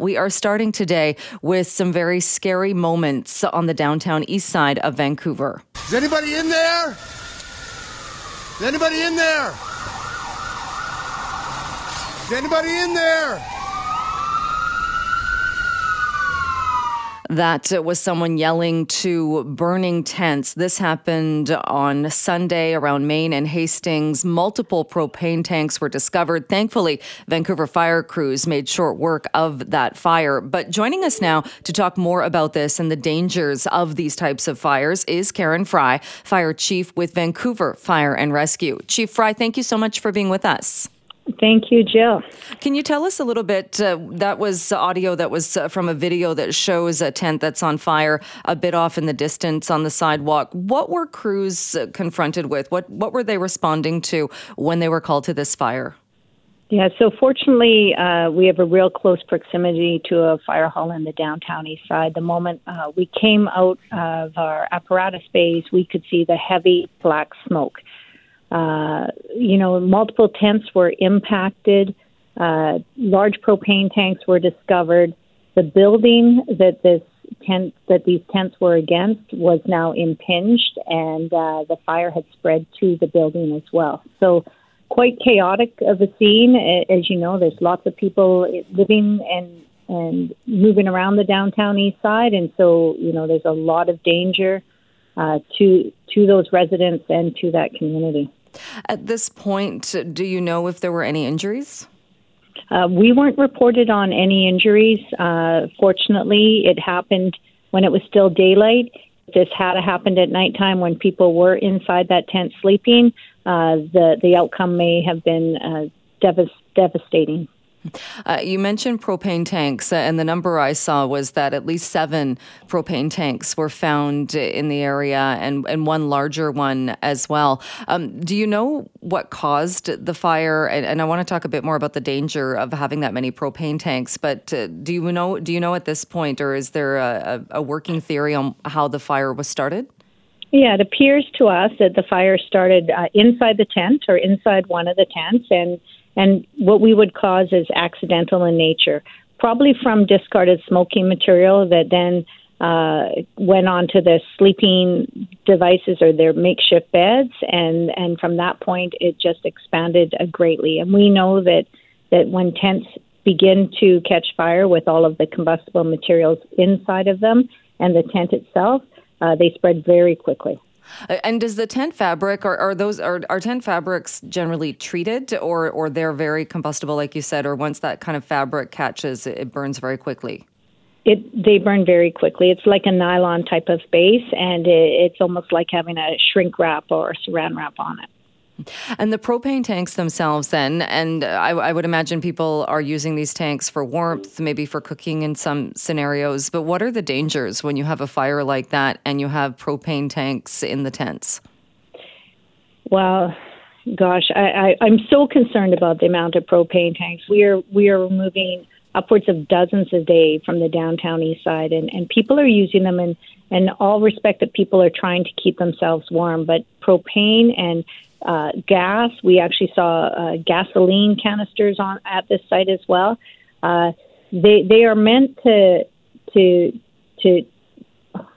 We are starting today with some very scary moments on the downtown east side of Vancouver. Is anybody in there? Is anybody in there? Is anybody in there? That was someone yelling to burning tents. This happened on Sunday around Maine and Hastings. Multiple propane tanks were discovered. Thankfully, Vancouver fire crews made short work of that fire. But joining us now to talk more about this and the dangers of these types of fires is Karen Fry, Fire Chief with Vancouver Fire and Rescue. Chief Fry, thank you so much for being with us. Thank you, Jill. Can you tell us a little bit, that was audio that was from a video that shows a tent that's on fire a bit off in the distance on the sidewalk. What were crews confronted with? What were they responding to when they were called to this fire? Yeah, so fortunately, we have a real close proximity to a fire hall in the downtown east side. The moment we came out of our apparatus space, we could see the heavy black smoke. Multiple tents were impacted. Large propane tanks were discovered. The building that these tents were against was now impinged, and the fire had spread to the building as well. So quite chaotic of a scene. As you know, there's lots of people living and moving around the downtown east side, and so, you know, there's a lot of danger to those residents and to that community. At this point, do you know if there were any injuries? We weren't reported on any injuries. Fortunately, it happened when it was still daylight. If this had happened at nighttime when people were inside that tent sleeping, the outcome may have been devastating. You mentioned propane tanks, and the number I saw was that at least 7 propane tanks were found in the area, and one larger one as well. Do you know what caused the fire? And I want to talk a bit more about the danger of having that many propane tanks. But do you know at this point, or is there a working theory on how the fire was started? Yeah, it appears to us that the fire started inside the tent or inside one of the tents, and what we would cause is accidental in nature, probably from discarded smoking material that then went onto the sleeping devices or their makeshift beds. And from that point, it just expanded greatly. And we know that when tents begin to catch fire with all of the combustible materials inside of them and the tent itself, they spread very quickly. And does the tent fabric, are tent fabrics generally treated, or they're very combustible, like you said, or once that kind of fabric catches, it burns very quickly? They burn very quickly. It's like a nylon type of base, and it's almost like having a shrink wrap or a saran wrap on it. And the propane tanks themselves then, and I would imagine people are using these tanks for warmth, maybe for cooking in some scenarios, but what are the dangers when you have a fire like that and you have propane tanks in the tents? Well, gosh, I'm so concerned about the amount of propane tanks. We are removing upwards of dozens a day from the downtown east side, and people are using them in all respect that people are trying to keep themselves warm, but propane and gas. We actually saw gasoline canisters at this site as well. They are meant to.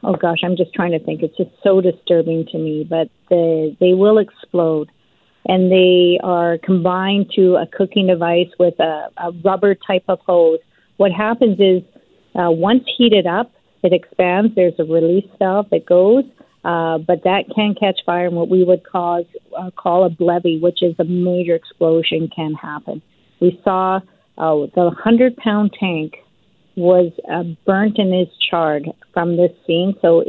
Oh gosh, I'm just trying to think. It's just so disturbing to me. But they will explode, and they are combined to a cooking device with a rubber type of hose. What happens is once heated up, it expands. There's a release valve that goes. But that can catch fire, and what we would call a BLEVE, which is a major explosion, can happen. We saw the 100-pound tank was burnt and is charred from this scene, so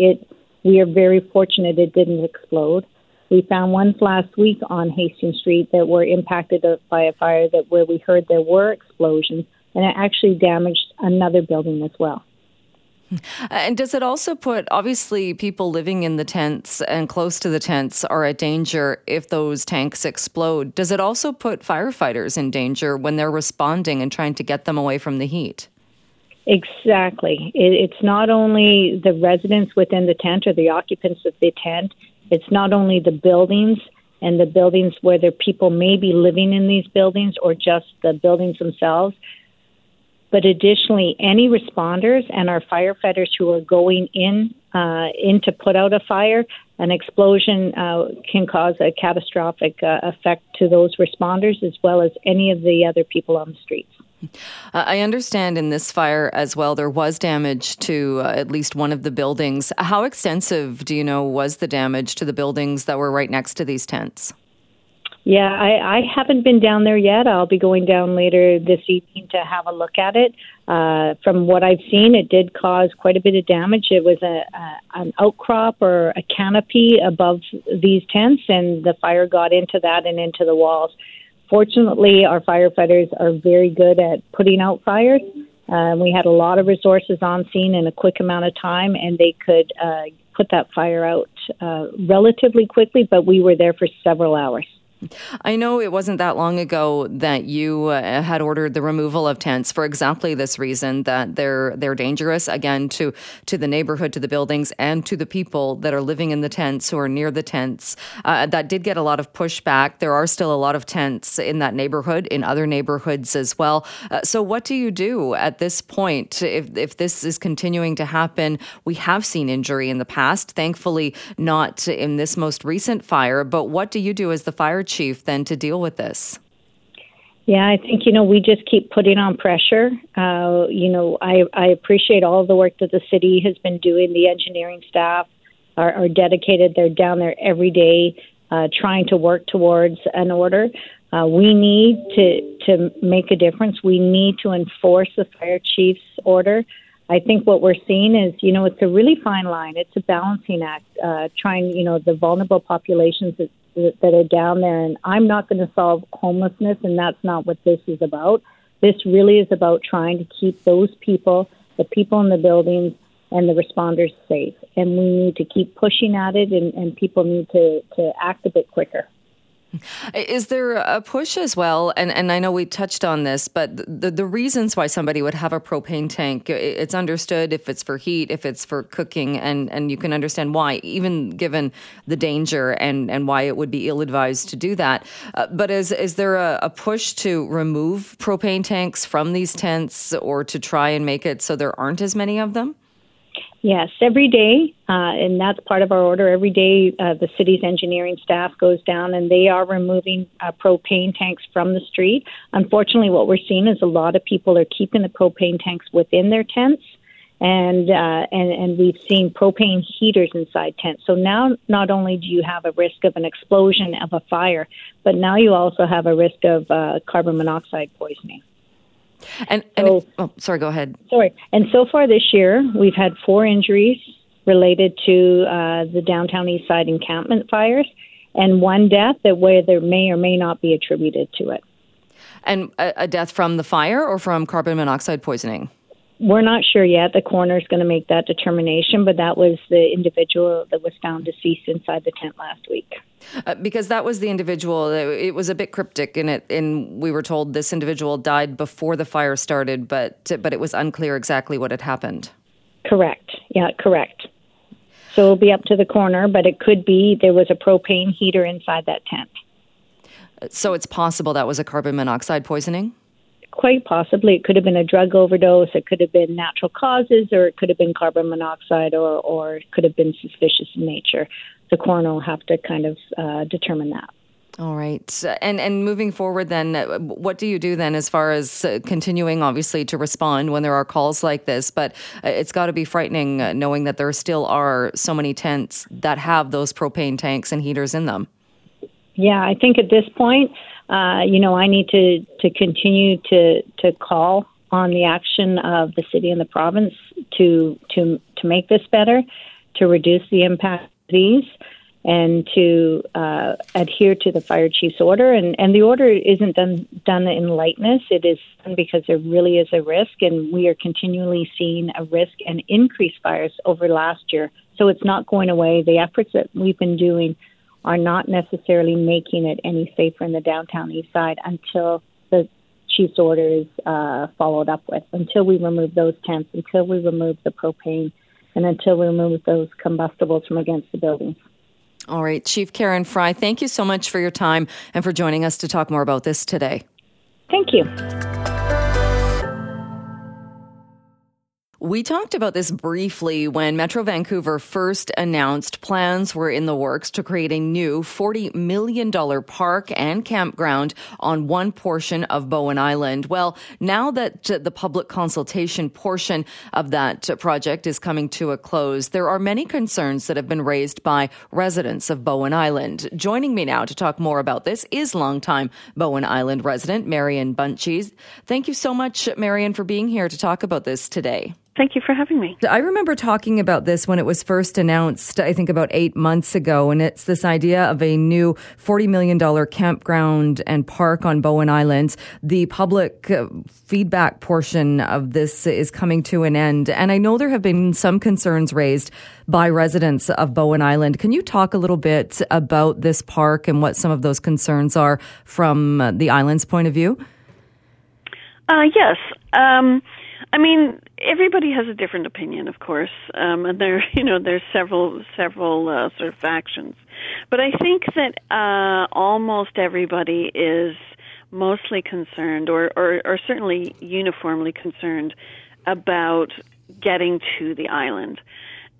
we are very fortunate it didn't explode. We found ones last week on Hastings Street that were impacted by a fire where we heard there were explosions, and it actually damaged another building as well. And does it also put, obviously, people living in the tents and close to the tents are at danger if those tanks explode? Does it also put firefighters in danger when they're responding and trying to get them away from the heat? Exactly. It's not only the residents within the tent or the occupants of the tent. It's not only the buildings and the buildings where the people may be living in these buildings or just the buildings themselves. But additionally, any responders and our firefighters who are going in to put out a fire, an explosion can cause a catastrophic effect to those responders as well as any of the other people on the streets. I understand in this fire as well, there was damage to at least one of the buildings. How extensive, do you know, was the damage to the buildings that were right next to these tents? Yeah, I haven't been down there yet. I'll be going down later this evening to have a look at it. From what I've seen, it did cause quite a bit of damage. It was an outcrop or a canopy above these tents, and the fire got into that and into the walls. Fortunately, our firefighters are very good at putting out fires. We had a lot of resources on scene in a quick amount of time, and they could put that fire out relatively quickly, but we were there for several hours. I know it wasn't that long ago that you had ordered the removal of tents for exactly this reason, that they're dangerous, again, to the neighborhood, to the buildings, and to the people that are living in the tents who are near the tents. That did get a lot of pushback. There are still a lot of tents in that neighborhood, in other neighborhoods as well. So what do you do at this point if this is continuing to happen? We have seen injury in the past, thankfully not in this most recent fire, but what do you do as the fire chief then to deal with this? Yeah, I think, we just keep putting on pressure. I appreciate all the work that the city has been doing. The engineering staff are dedicated. They're down there every day trying to work towards an order. We need to make a difference. We need to enforce the fire chief's order. I think what we're seeing is, it's a really fine line. It's a balancing act, trying, the vulnerable populations that are down there. And I'm not going to solve homelessness, and that's not what this is about. This really is about trying to keep those people, the people in the buildings, and the responders safe. And we need to keep pushing at it, and people need to act a bit quicker. Is there a push as well? And I know we touched on this, but the reasons why somebody would have a propane tank, it's understood if it's for heat, if it's for cooking, and you can understand why, even given the danger and why it would be ill-advised to do that. But is there a push to remove propane tanks from these tents or to try and make it so there aren't as many of them? Yes, every day, and that's part of our order. Every day, the city's engineering staff goes down and they are removing propane tanks from the street. Unfortunately, what we're seeing is a lot of people are keeping the propane tanks within their tents, and we've seen propane heaters inside tents. So now not only do you have a risk of an explosion of a fire, but now you also have a risk of carbon monoxide poisoning. Go ahead. Sorry. And so far this year, we've had 4 injuries related to the Downtown Eastside encampment fires and 1 death where there may or may not be attributed to it. And a death from the fire or from carbon monoxide poisoning? We're not sure yet. The coroner's going to make that determination, but that was the individual that was found deceased inside the tent last week. Because that was the individual, it was a bit cryptic and we were told this individual died before the fire started, but it was unclear exactly what had happened. Correct. Yeah, correct. So it'll be up to the coroner, but it could be there was a propane heater inside that tent. So it's possible that was a carbon monoxide poisoning? Quite possibly. It could have been a drug overdose, it could have been natural causes, or it could have been carbon monoxide, or it could have been suspicious in nature. The coroner will have to kind of determine that. All right. And moving forward then, what do you do then as far as continuing, obviously, to respond when there are calls like this? But it's got to be frightening knowing that there still are so many tents that have those propane tanks and heaters in them. Yeah, I think at this point, I need to continue to call on the action of the city and the province to make this better, to reduce the impact of these, and to adhere to the fire chief's order. And the order isn't done in lightness. It is done because there really is a risk, and we are continually seeing a risk and increased fires over last year. So it's not going away. The efforts that we've been doing are not necessarily making it any safer in the Downtown East Side until the chief's order is followed up with, until we remove those tents, until we remove the propane, and until we remove those combustibles from against the buildings. All right, Chief Karen Fry, thank you so much for your time and for joining us to talk more about this today. Thank you. We talked about this briefly when Metro Vancouver first announced plans were in the works to create a new $40 million park and campground on one portion of Bowen Island. Well, now that the public consultation portion of that project is coming to a close, there are many concerns that have been raised by residents of Bowen Island. Joining me now to talk more about this is longtime Bowen Island resident Marion Bunchies. Thank you so much, Marion, for being here to talk about this today. Thank you for having me. I remember talking about this when it was first announced, I think about 8 months ago, and it's this idea of a new $40 million campground and park on Bowen Island. The public feedback portion of this is coming to an end, and I know there have been some concerns raised by residents of Bowen Island. Can you talk a little bit about this park and what some of those concerns are from the island's point of view? Yes. I mean, everybody has a different opinion, of course, and there's several sort of factions. But I think that almost everybody is mostly concerned, or certainly uniformly concerned, about getting to the island.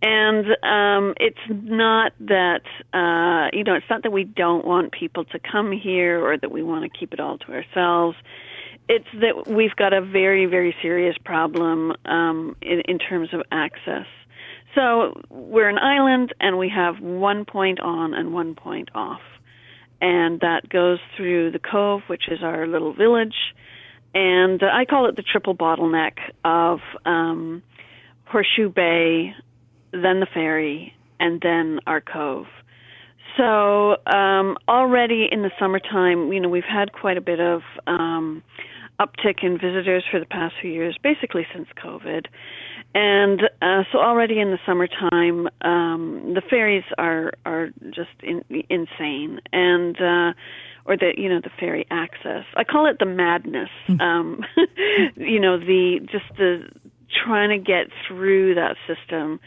And it's not that we don't want people to come here, or that we want to keep it all to ourselves. It's that we've got a very, very serious problem in terms of access. So we're an island, and we have one point on and one point off. And that goes through the Cove, which is our little village. And I call it the triple bottleneck of Horseshoe Bay, then the ferry, and then our Cove. So already in the summertime, we've had quite a bit of uptick in visitors for the past few years, basically since COVID. And so already in the summertime, the ferries are just insane, and or the ferry access. I call it the madness. The trying to get through that system.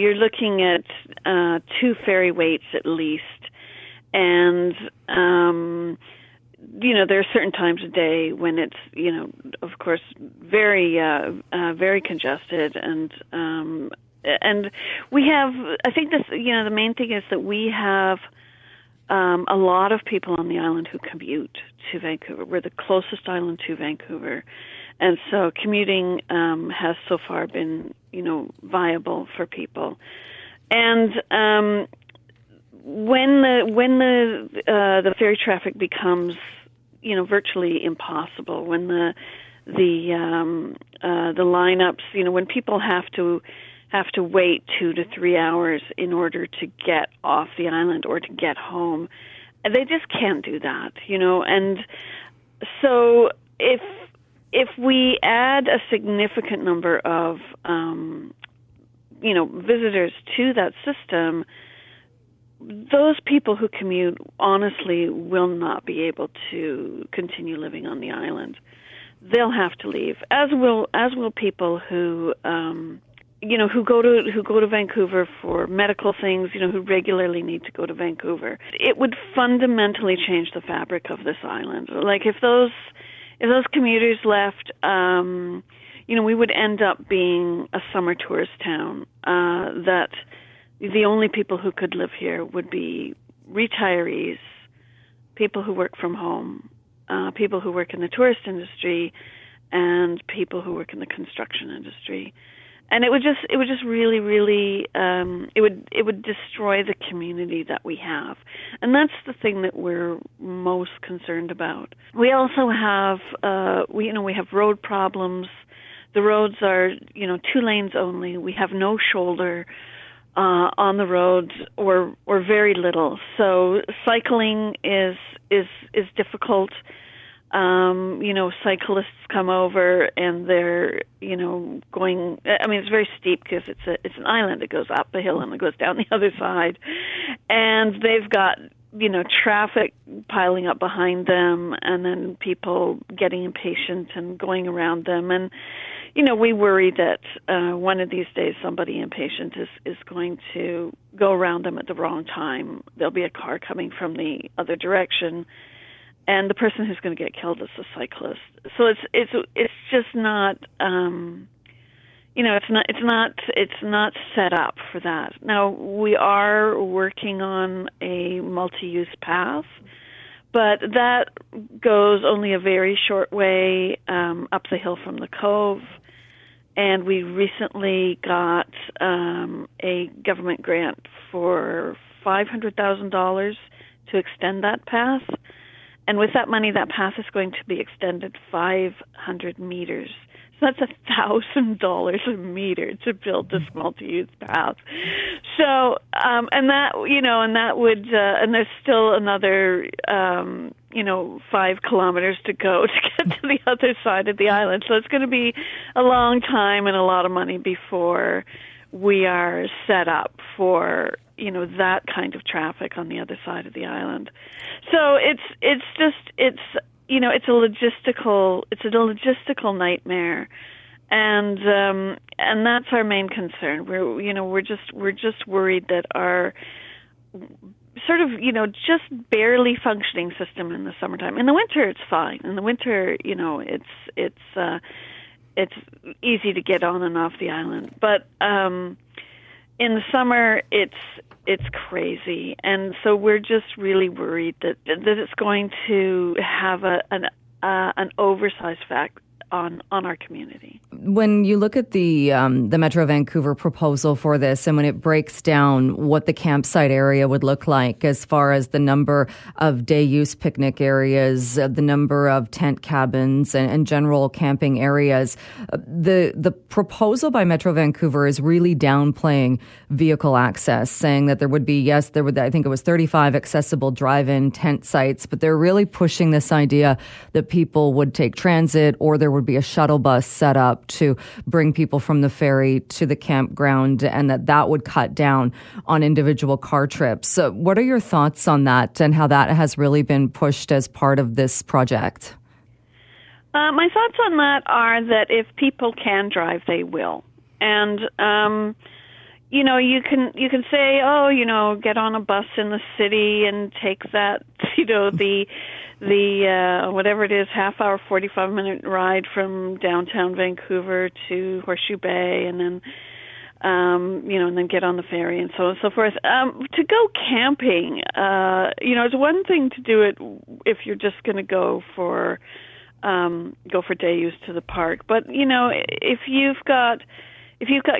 You're looking at two ferry waits at least. And, there are certain times of day when it's, of course, very, very congested. And we have, I think this, the main thing is that we have a lot of people on the island who commute to Vancouver. We're the closest island to Vancouver. And so commuting has so far been, viable for people. And when the ferry traffic becomes, virtually impossible, when the lineups, when people have to wait 2 to 3 hours in order to get off the island or to get home. They just can't do that, And so if we add a significant number of, visitors to that system, those people who commute honestly will not be able to continue living on the island. They'll have to leave, as will people who... who go to Vancouver for medical things, who regularly need to go to Vancouver. It would fundamentally change the fabric of this island. Like if those commuters left, we would end up being a summer tourist town, that the only people who could live here would be retirees, people who work from home, people who work in the tourist industry, and people who work in the construction industry. And it would just really, really, it would destroy the community that we have. And that's the thing that we're most concerned about. We also have, we have road problems. The roads are, 2 lanes only. We have no shoulder, on the road or very little. So cycling is difficult. Cyclists come over and they're, going, it's very steep because it's an island. It goes up the hill and it goes down the other side. And they've got, traffic piling up behind them, and then people getting impatient and going around them. And, we worry that, one of these days somebody impatient is going to go around them at the wrong time. There'll be a car coming from the other direction. and the person who's going to get killed is the cyclist. So it's just not, it's not set up for that. Now we are working on a multi-use path, but that goes only a very short way up the hill from the cove. And we recently got a government grant for $500,000 to extend that path. And with that money, that path is going to be extended 500 meters. So that's $1,000 a meter to build this multi-use path. So, and there's still another, 5 kilometers to go to get to the other side of the island. So it's going to be a long time and a lot of money before we are set up for, that kind of traffic on the other side of the island. So it's a logistical nightmare, and that's our main concern. We're just worried that our sort of just barely functioning system in the summertime. In the winter, it's fine. In the winter, it's easy to get on and off the island, but in the summer, it's crazy, and so we're just really worried that it's going to have an oversized effect on our community. When you look at the Metro Vancouver proposal for this, and when it breaks down what the campsite area would look like as far as the number of day-use picnic areas, the number of tent cabins and general camping areas, the proposal by Metro Vancouver is really downplaying vehicle access, saying that there would be, I think it was 35 accessible drive-in tent sites, but they're really pushing this idea that people would take transit or there would be a shuttle bus set up to bring people from the ferry to the campground, and that would cut down on individual car trips. So what are your thoughts on that and how that has really been pushed as part of this project? My thoughts on that are that if people can drive, they will. And, you can say, get on a bus in the city and take that, the whatever it is, half hour, 45-minute ride from downtown Vancouver to Horseshoe Bay, and then and then get on the ferry and so on and so forth. To go camping, it's one thing to do it if you're just going to go for day use to the park, but if you've got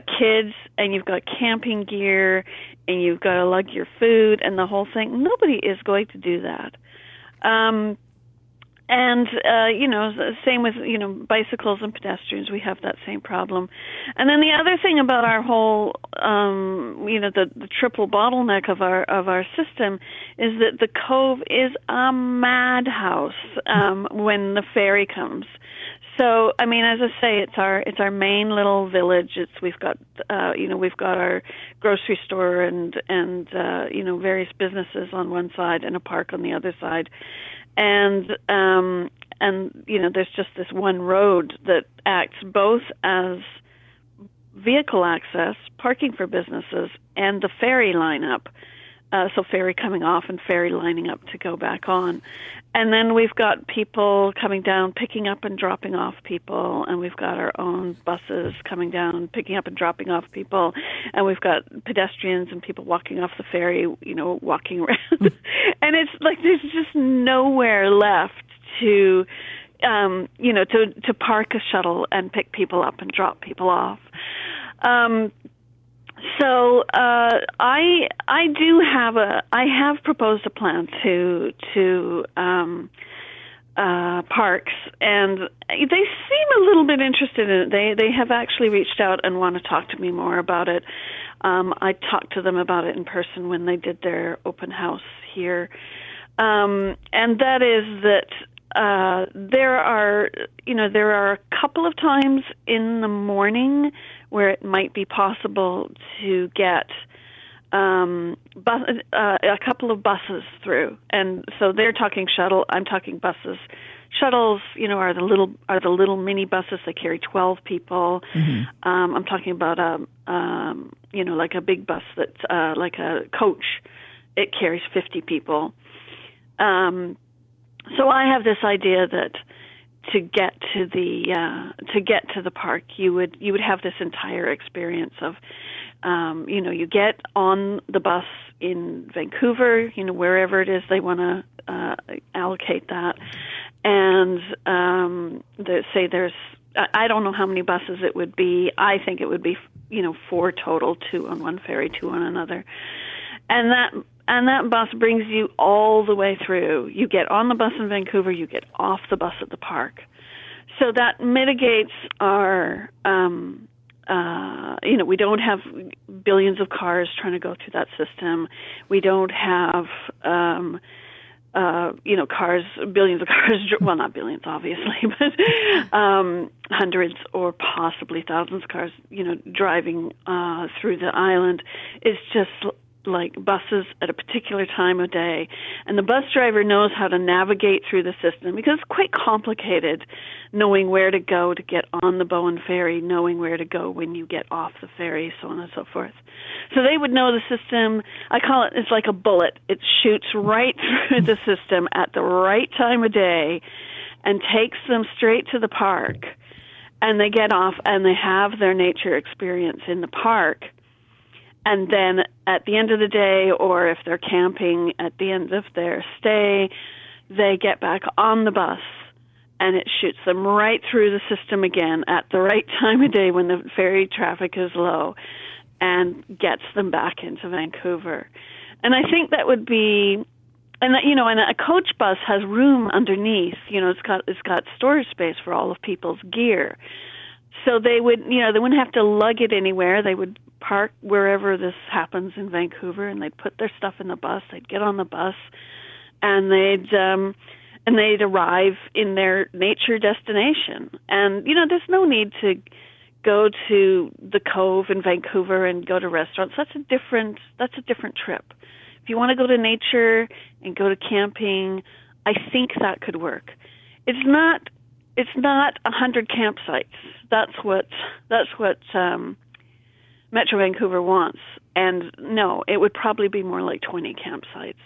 kids and you've got camping gear and you've got to lug your food and the whole thing, nobody is going to do that. Same with, bicycles and pedestrians, we have that same problem. And then the other thing about our whole, the triple bottleneck of our system is that the Cove is a madhouse, when the ferry comes. So, as I say, it's our main little village. We've got our grocery store and various businesses on one side and a park on the other side, and there's just this one road that acts both as vehicle access, parking for businesses, and the ferry lineup. So ferry coming off and ferry lining up to go back on. And then we've got people coming down, picking up and dropping off people. And we've got our own buses coming down, picking up and dropping off people. And we've got pedestrians and people walking off the ferry, walking around. And it's like there's just nowhere left to park a shuttle and pick people up and drop people off. I have proposed a plan to parks, and they seem a little bit interested in it. They have actually reached out and want to talk to me more about it. I talked to them about it in person when they did their open house here, and that is that. There are a couple of times in the morning where it might be possible to get a couple of buses through, and so they're talking shuttle. I'm talking buses. Shuttles, are the little mini buses that carry 12 people. Mm-hmm. I'm talking about like a big bus that's like a coach. It carries 50 people. So I have this idea that to get to the park, you would have this entire experience of, you get on the bus in Vancouver, wherever it is they want to allocate that, and I don't know how many buses it would be. I think it would be, 4 total, 2 on one ferry, 2 on another. And that bus brings you all the way through. You get on the bus in Vancouver, you get off the bus at the park. So that mitigates our, we don't have billions of cars trying to go through that system. We don't have, not billions, obviously, but hundreds or possibly thousands of cars, driving through the island. It's just like buses at a particular time of day. And the bus driver knows how to navigate through the system, because it's quite complicated knowing where to go to get on the Bowen ferry, knowing where to go when you get off the ferry, so on and so forth. So they would know the system. I call it, it's like a bullet. It shoots right through the system at the right time of day and takes them straight to the park. And they get off and they have their nature experience in the park. And then at the end of the day, or if they're camping at the end of their stay, they get back on the bus, and it shoots them right through the system again at the right time of day when the ferry traffic is low, and gets them back into Vancouver. And I think that would be, and a coach bus has room underneath. It's got storage space for all of people's gear. So they would, they wouldn't have to lug it anywhere. They would park wherever this happens in Vancouver, and they'd put their stuff in the bus. They'd get on the bus, and they'd arrive in their nature destination. And there's no need to go to the Cove in Vancouver and go to restaurants. That's a different trip. If you want to go to nature and go to camping, I think that could work. It's not 100 campsites. That's what Metro Vancouver wants. And no, it would probably be more like 20 campsites.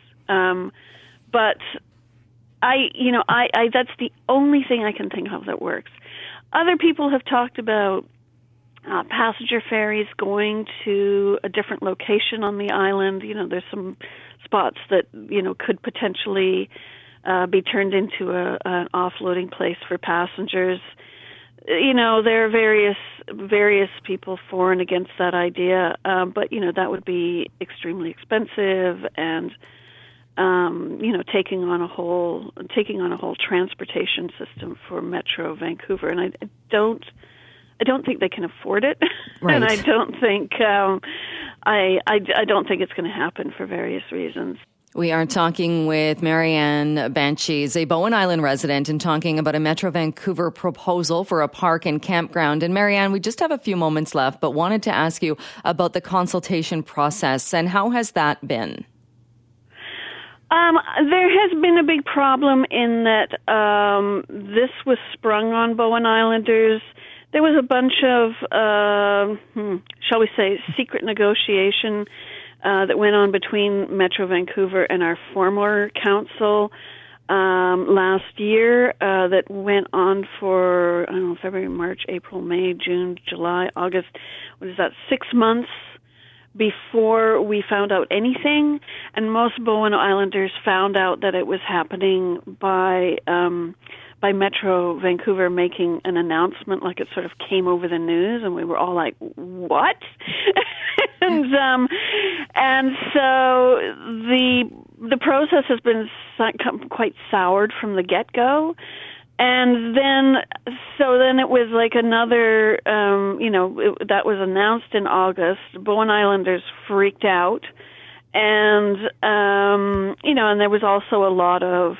But that's the only thing I can think of that works. Other people have talked about passenger ferries going to a different location on the island. There's some spots that could potentially be turned into an offloading place for passengers. There are various people for and against that idea, but that would be extremely expensive, and taking on a whole transportation system for Metro Vancouver, and I don't think they can afford it, right. And I don't think it's going to happen for various reasons. We are talking with Marion Bunchies, a Bowen Island resident, and talking about a Metro Vancouver proposal for a park and campground. And Marianne, we just have a few moments left, but wanted to ask you about the consultation process, and how has that been? There has been a big problem in that this was sprung on Bowen Islanders. There was a bunch of, shall we say, secret negotiation that went on between Metro Vancouver and our former council last year that went on for, I don't know, February, March, April, May, June, July, August, 6 months before we found out anything. And most Bowen Islanders found out that it was happening by Metro Vancouver making an announcement, like it sort of came over the news, and we were all like, what? And so the process has been quite soured from the get-go. And then it was like another, that was announced in August. Bowen Islanders freaked out. And, and there was also a lot of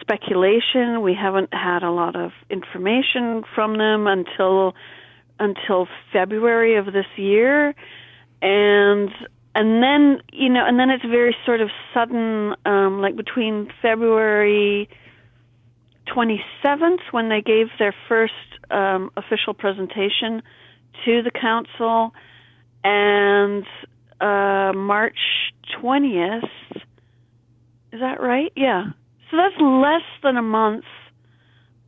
speculation. We haven't had a lot of information from them until February of this year. And then it's very sort of sudden, like between February 27th, when they gave their first official presentation to the council, and March 20th, is that right? Yeah. So that's less than a month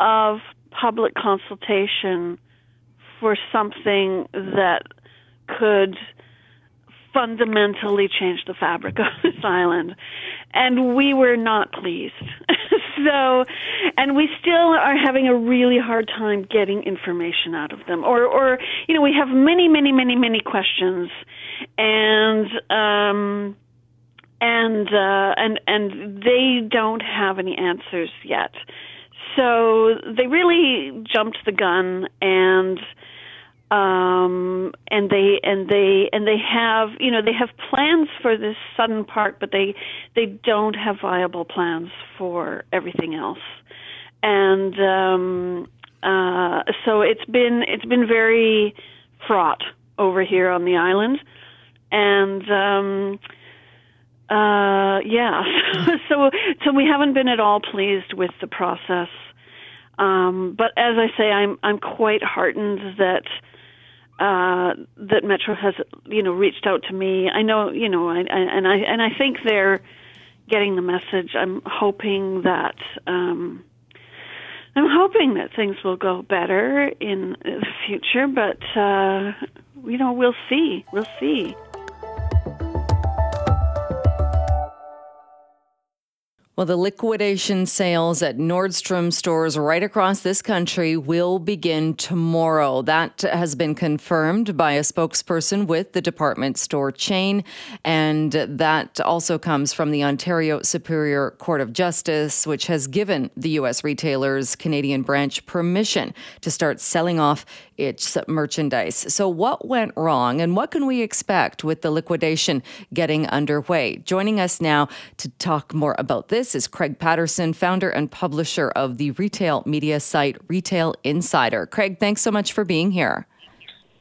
of public consultation for something that could fundamentally change the fabric of this island. And we were not pleased. So, and we still are having a really hard time getting information out of them. Or you know, we have many questions, and they don't have any answers yet. So they really jumped the gun, and they have, you know, they have plans for this southern part, but they don't have viable plans for everything else. And so it's been very fraught over here on the island, and yeah. So we haven't been at all pleased with the process. But as I say, I'm quite heartened that that Metro has, you know, reached out to me. I know, you know, I think they're getting the message. I'm hoping that things will go better in the future, but you know, we'll see. We'll see. Well, the liquidation sales at Nordstrom stores right across this country will begin tomorrow. That has been confirmed by a spokesperson with the department store chain, and that also comes from the Ontario Superior Court of Justice, which has given the U.S. retailer's Canadian branch permission to start selling off its merchandise. So what went wrong, and what can we expect with the liquidation getting underway? Joining us now to talk more about this is Craig Patterson, founder and publisher of the retail media site Retail Insider. Craig, thanks so much for being here.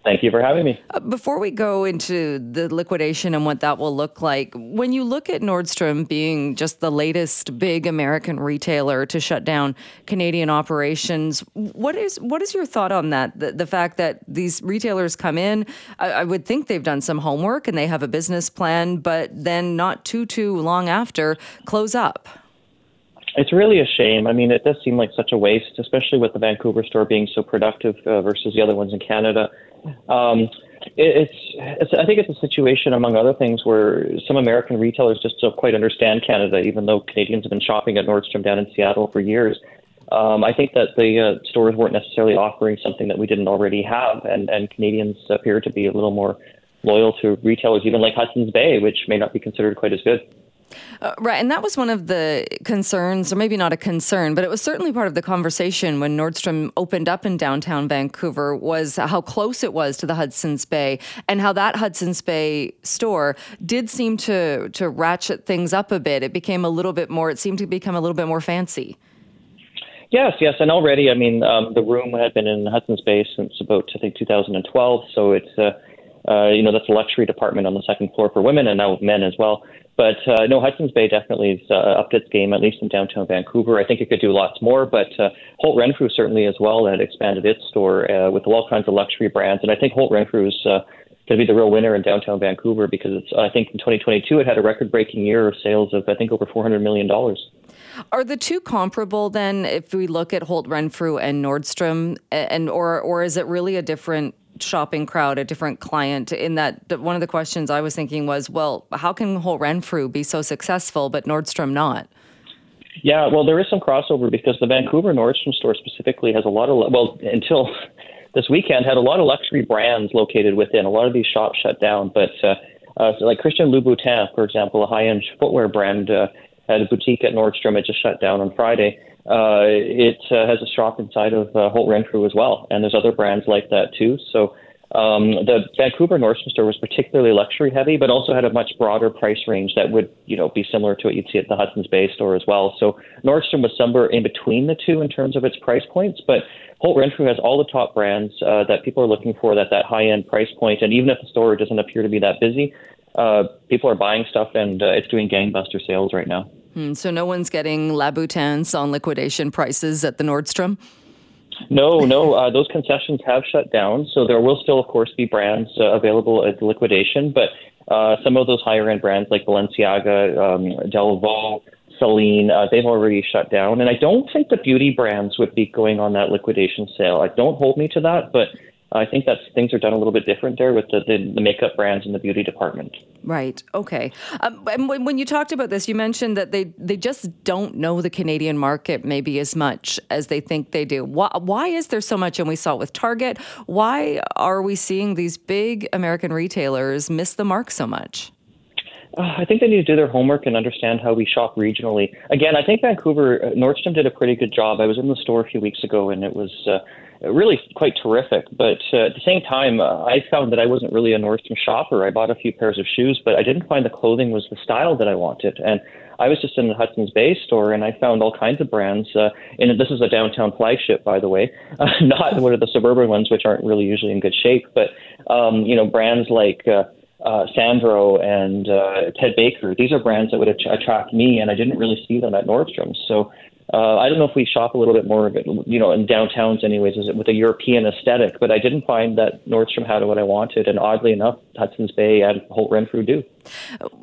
Thank you for having me. Before we go into the liquidation and what that will look like, when you look at Nordstrom being just the latest big American retailer to shut down Canadian operations, what is your thought on that? The fact that these retailers come in, I would think they've done some homework and they have a business plan, but then not too long after, close up. It's really a shame. I mean, it does seem like such a waste, especially with the Vancouver store being so productive versus the other ones in Canada. I think it's a situation, among other things, where some American retailers just don't quite understand Canada, even though Canadians have been shopping at Nordstrom down in Seattle for years. I think that the stores weren't necessarily offering something that we didn't already have, and Canadians appear to be a little more loyal to retailers, even like Hudson's Bay, which may not be considered quite as good. Right. And that was one of the concerns, or maybe not a concern, but it was certainly part of the conversation when Nordstrom opened up in downtown Vancouver, was how close it was to the Hudson's Bay, and how that Hudson's Bay store did seem to ratchet things up a bit. It seemed to become a little bit more fancy. Yes. And already, I mean, the room had been in Hudson's Bay since about, I think, 2012. So it's, you know, that's a luxury department on the second floor for women and now men as well. But no, Hudson's Bay definitely has upped its game, at least in downtown Vancouver. I think it could do lots more, but Holt Renfrew certainly as well had expanded its store with all kinds of luxury brands. And I think Holt Renfrew is going to be the real winner in downtown Vancouver, because I think in 2022 it had a record-breaking year of sales of, I think, over $400 million. Are the two comparable then if we look at Holt Renfrew and Nordstrom, and or is it really a different shopping crowd, a different client? In that, one of the questions I was thinking was, well, how can Holt Renfrew be so successful but Nordstrom not? Yeah, well, there is some crossover, because the Vancouver Nordstrom store specifically has a lot of, well, until this weekend, had a lot of luxury brands located within. A lot of these shops shut down, but so like Christian Louboutin, for example, a high-end footwear brand, had a boutique at Nordstrom. It just shut down on Friday. It has a shop inside of Holt Renfrew as well, and there's other brands like that too. So the Vancouver Nordstrom store was particularly luxury heavy, but also had a much broader price range that would, you know, be similar to what you'd see at the Hudson's Bay store as well. So Nordstrom was somewhere in between the two in terms of its price points, but Holt Renfrew has all the top brands that people are looking for, that high-end price point. And even if the store doesn't appear to be that busy, people are buying stuff, and it's doing gangbuster sales right now. So no one's getting Louboutins on liquidation prices at the Nordstrom? No. Those concessions have shut down. So there will still, of course, be brands available at liquidation. But some of those higher-end brands like Balenciaga, Delvaux, Celine, they've already shut down. And I don't think the beauty brands would be going on that liquidation sale. I don't hold me to that, but I think that things are done a little bit different there with the makeup brands and the beauty department. Right. Okay. And when you talked about this, you mentioned that they just don't know the Canadian market maybe as much as they think they do. Why is there so much? And we saw it with Target. Why are we seeing these big American retailers miss the mark so much? I think they need to do their homework and understand how we shop regionally. Again, I think Vancouver, Nordstrom did a pretty good job. I was in the store a few weeks ago and it was really quite terrific. But at the same time, I found that I wasn't really a Nordstrom shopper. I bought a few pairs of shoes, but I didn't find the clothing was the style that I wanted. And I was just in the Hudson's Bay store and I found all kinds of brands. And this is a downtown flagship, by the way, not one of the suburban ones, which aren't really usually in good shape. But, you know, brands like Sandro and Ted Baker. These are brands that would attract me, and I didn't really see them at Nordstrom. So I don't know if we shop a little bit more, you know, in downtowns anyways, with a European aesthetic, but I didn't find that Nordstrom had what I wanted, and oddly enough, Hudson's Bay and Holt Renfrew do.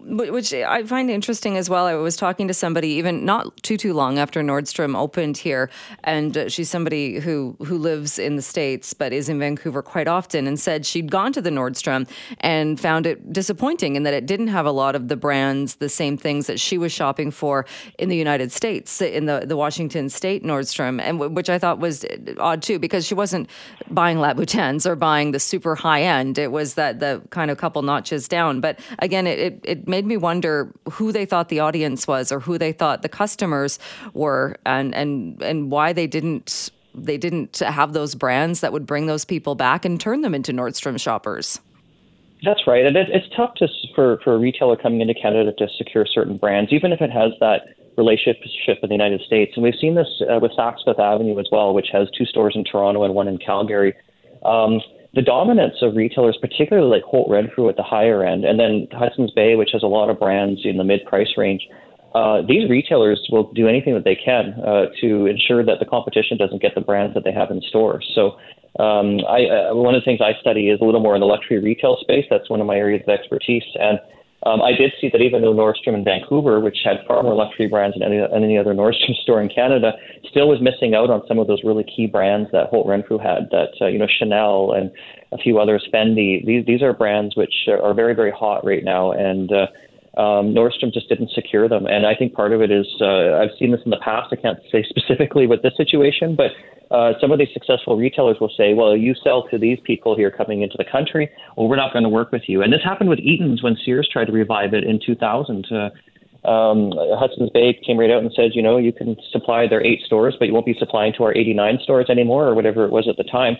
Which I find interesting as well. I was talking to somebody even not too long after Nordstrom opened here, and she's somebody who lives in the States but is in Vancouver quite often, and said she'd gone to the Nordstrom and found it disappointing in that it didn't have a lot of the brands, the same things that she was shopping for in the United States, in the Washington State Nordstrom, and which I thought was odd too, because she wasn't buying Louboutins or buying the super high end. It was that the kind of couple notches down. But again, it made me wonder who they thought the audience was, or who they thought the customers were, and why they didn't have those brands that would bring those people back and turn them into Nordstrom shoppers. That's right, and it's tough for a retailer coming into Canada to secure certain brands, even if it has that relationship with the United States. And we've seen this with Saks Fifth Avenue as well, which has two stores in Toronto and one in Calgary. The dominance of retailers, particularly like Holt Renfrew at the higher end, and then Hudson's Bay, which has a lot of brands in the mid-price range, these retailers will do anything that they can to ensure that the competition doesn't get the brands that they have in store. So one of the things I study is a little more in the luxury retail space. That's one of my areas of expertise. And I did see that even though Nordstrom in Vancouver, which had far more luxury brands than any other Nordstrom store in Canada, still was missing out on some of those really key brands that Holt Renfrew had, that, you know, Chanel and a few others, Fendi. These are brands which are very, very hot right now. And Nordstrom just didn't secure them. And I think part of it is, I've seen this in the past, I can't say specifically with this situation, but some of these successful retailers will say, well, you sell to these people here coming into the country, well, we're not going to work with you. And this happened with Eaton's when Sears tried to revive it in 2000. Hudson's Bay came right out and said, you know, you can supply their 8 stores, but you won't be supplying to our 89 stores anymore, or whatever it was at the time.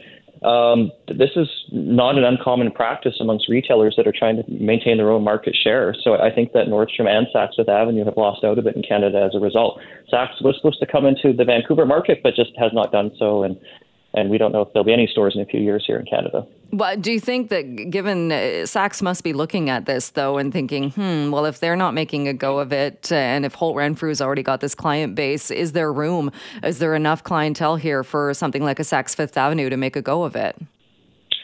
This is not an uncommon practice amongst retailers that are trying to maintain their own market share. So I think that Nordstrom and Saks Fifth Avenue have lost out a bit in Canada as a result. Saks was supposed to come into the Vancouver market, but just has not done so. And we don't know if there'll be any stores in a few years here in Canada. Well, do you think that, given Saks must be looking at this, though, and thinking, well, if they're not making a go of it, and if Holt Renfrew's already got this client base, is there room? Is there enough clientele here for something like a Saks Fifth Avenue to make a go of it?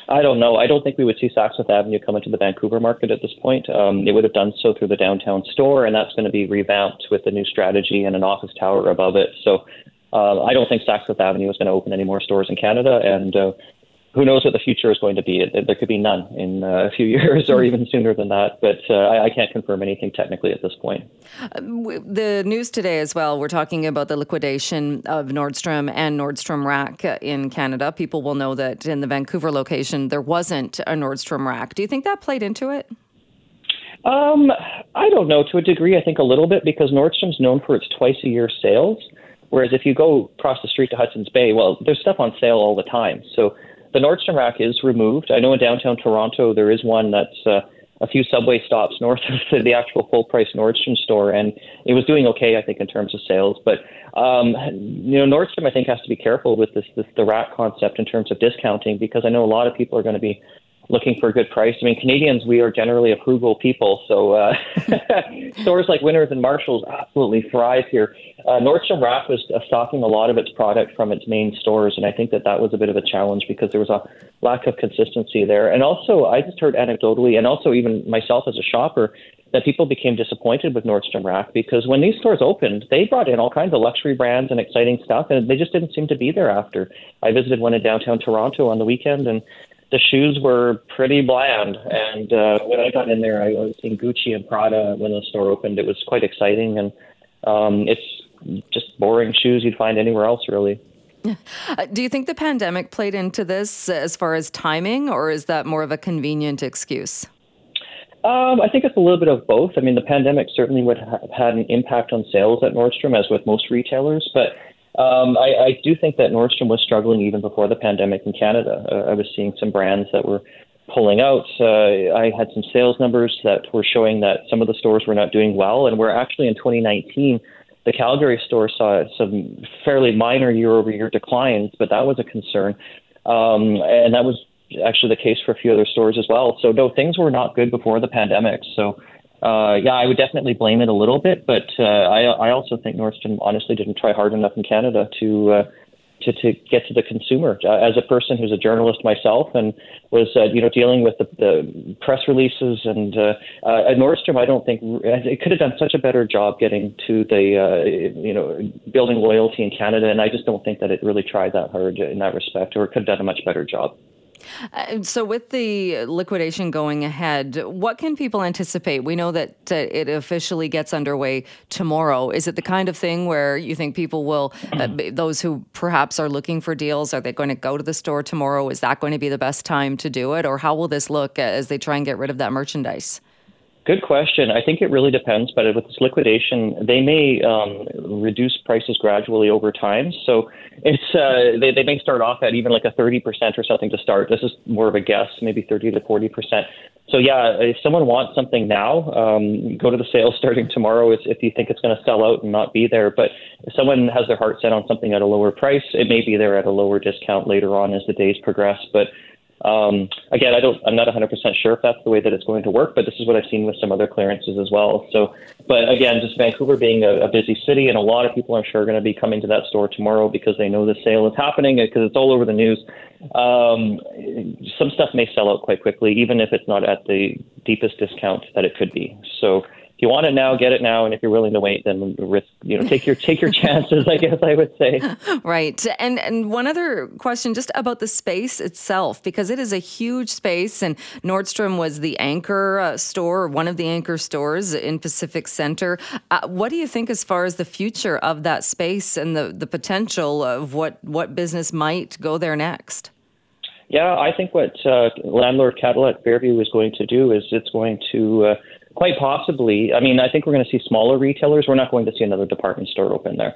I don't know. I don't think we would see Saks Fifth Avenue come into the Vancouver market at this point. It would have done so through the downtown store, and that's going to be revamped with a new strategy and an office tower above it. So I don't think Saks Fifth Avenue is going to open any more stores in Canada, and who knows what the future is going to be. There could be none in a few years, or even sooner than that, but I can't confirm anything technically at this point. The news today as well, we're talking about the liquidation of Nordstrom and Nordstrom Rack in Canada. People will know that in the Vancouver location, there wasn't a Nordstrom Rack. Do you think that played into it? I don't know. To a degree, I think a little bit, because Nordstrom's known for its twice-a-year sales. Whereas if you go across the street to Hudson's Bay, well, there's stuff on sale all the time. So the Nordstrom Rack is removed. I know in downtown Toronto, there is one that's a few subway stops north of the actual full-price Nordstrom store, and it was doing okay, I think, in terms of sales. But, you know, Nordstrom, I think, has to be careful with the rack concept in terms of discounting, because I know a lot of people are going to be looking for a good price. I mean, Canadians, we are generally a frugal people, so stores like Winners and Marshalls absolutely thrive here. Nordstrom Rack was stocking a lot of its product from its main stores, and I think that that was a bit of a challenge because there was a lack of consistency there. And also, I just heard anecdotally, and also even myself as a shopper, that people became disappointed with Nordstrom Rack because when these stores opened, they brought in all kinds of luxury brands and exciting stuff, and they just didn't seem to be there after. I visited one in downtown Toronto on the weekend, and the shoes were pretty bland. And when I got in there, I was seeing Gucci and Prada when the store opened. It was quite exciting, and it's just boring shoes you'd find anywhere else, really. Do you think the pandemic played into this as far as timing, or is that more of a convenient excuse? I think it's a little bit of both. I mean, the pandemic certainly would have had an impact on sales at Nordstrom, as with most retailers. But I do think that Nordstrom was struggling even before the pandemic in Canada. I was seeing some brands that were pulling out. I had some sales numbers that were showing that some of the stores were not doing well. And we're actually in 2019, the Calgary store saw some fairly minor year-over-year declines, but that was a concern. And that was actually the case for a few other stores as well. So no, things were not good before the pandemic. So yeah, I would definitely blame it a little bit, but I also think Nordstrom honestly didn't try hard enough in Canada to get to the consumer. As a person who's a journalist myself and was dealing with the press releases and at Nordstrom, I don't think it could have done such a better job getting to the building loyalty in Canada, and I just don't think that it really tried that hard in that respect, or it could have done a much better job. So with the liquidation going ahead, what can people anticipate? We know that it officially gets underway tomorrow. Is it the kind of thing where you think people will, those who perhaps are looking for deals, are they going to go to the store tomorrow? Is that going to be the best time to do it? Or how will this look as they try and get rid of that merchandise? Good question. I think it really depends, but with this liquidation, they may reduce prices gradually over time. So it's they may start off at even like a 30% or something to start. This is more of a guess, maybe 30 to 40%. So yeah, if someone wants something now, go to the sale starting tomorrow if you think it's going to sell out and not be there. But if someone has their heart set on something at a lower price, it may be there at a lower discount later on as the days progress. But again, I'm not 100% sure if that's the way that it's going to work, but this is what I've seen with some other clearances as well. So, but again, just Vancouver being a busy city, and a lot of people I'm sure are going to be coming to that store tomorrow because they know the sale is happening because it's all over the news. Some stuff may sell out quite quickly, even if it's not at the deepest discount that it could be. So if you want it now, get it now. And if you're willing to wait, then risk, take your chances, I guess I would say. Right. And one other question just about the space itself, because it is a huge space, and Nordstrom was the anchor store, one of the anchor stores in Pacific Centre. What do you think as far as the future of that space and the potential of what business might go there next? Yeah, I think what landlord Cadillac Fairview is going to do is it's going to quite possibly, I mean, I think we're going to see smaller retailers. We're not going to see another department store open there.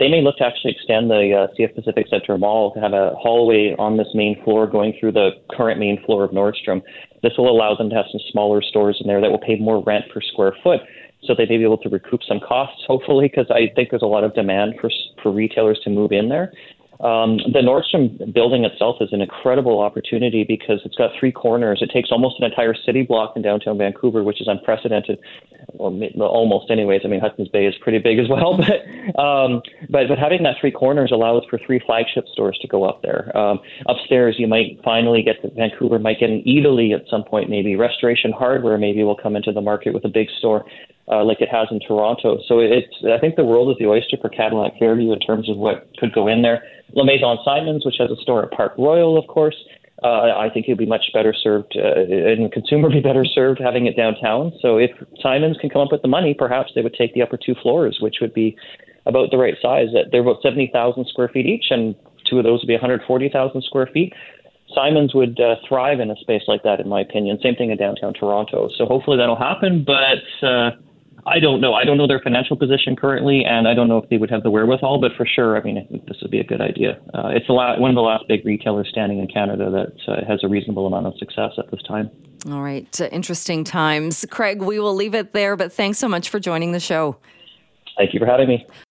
They may look to actually extend the CF Pacific Centre Mall to have a hallway on this main floor going through the current main floor of Nordstrom. This will allow them to have some smaller stores in there that will pay more rent per square foot, so they may be able to recoup some costs, hopefully, because I think there's a lot of demand for retailers to move in there. The Nordstrom building itself is an incredible opportunity because it's got three corners. It takes almost an entire city block in downtown Vancouver, which is unprecedented. Well, almost anyways. I mean, Hudson's Bay is pretty big as well. But having that three corners allows for three flagship stores to go up there. Upstairs, you might finally get Vancouver might get an Eataly at some point, maybe. Restoration Hardware maybe will come into the market with a big store like it has in Toronto. So I think the world is the oyster for Cadillac Fairview in terms of what could go in there. Le Maison Simons, which has a store at Park Royal, of course, I think it'd be much better served, and the consumer would be better served having it downtown. So if Simons can come up with the money, perhaps they would take the upper two floors, which would be about the right size. They're about 70,000 square feet each, and two of those would be 140,000 square feet. Simons would thrive in a space like that, in my opinion. Same thing in downtown Toronto. So hopefully that'll happen, but I don't know. I don't know their financial position currently, and I don't know if they would have the wherewithal, but for sure, I mean, I think this would be a good idea. It's one of the last big retailers standing in Canada that has a reasonable amount of success at this time. All right. Interesting times. Craig, we will leave it there, but thanks so much for joining the show. Thank you for having me.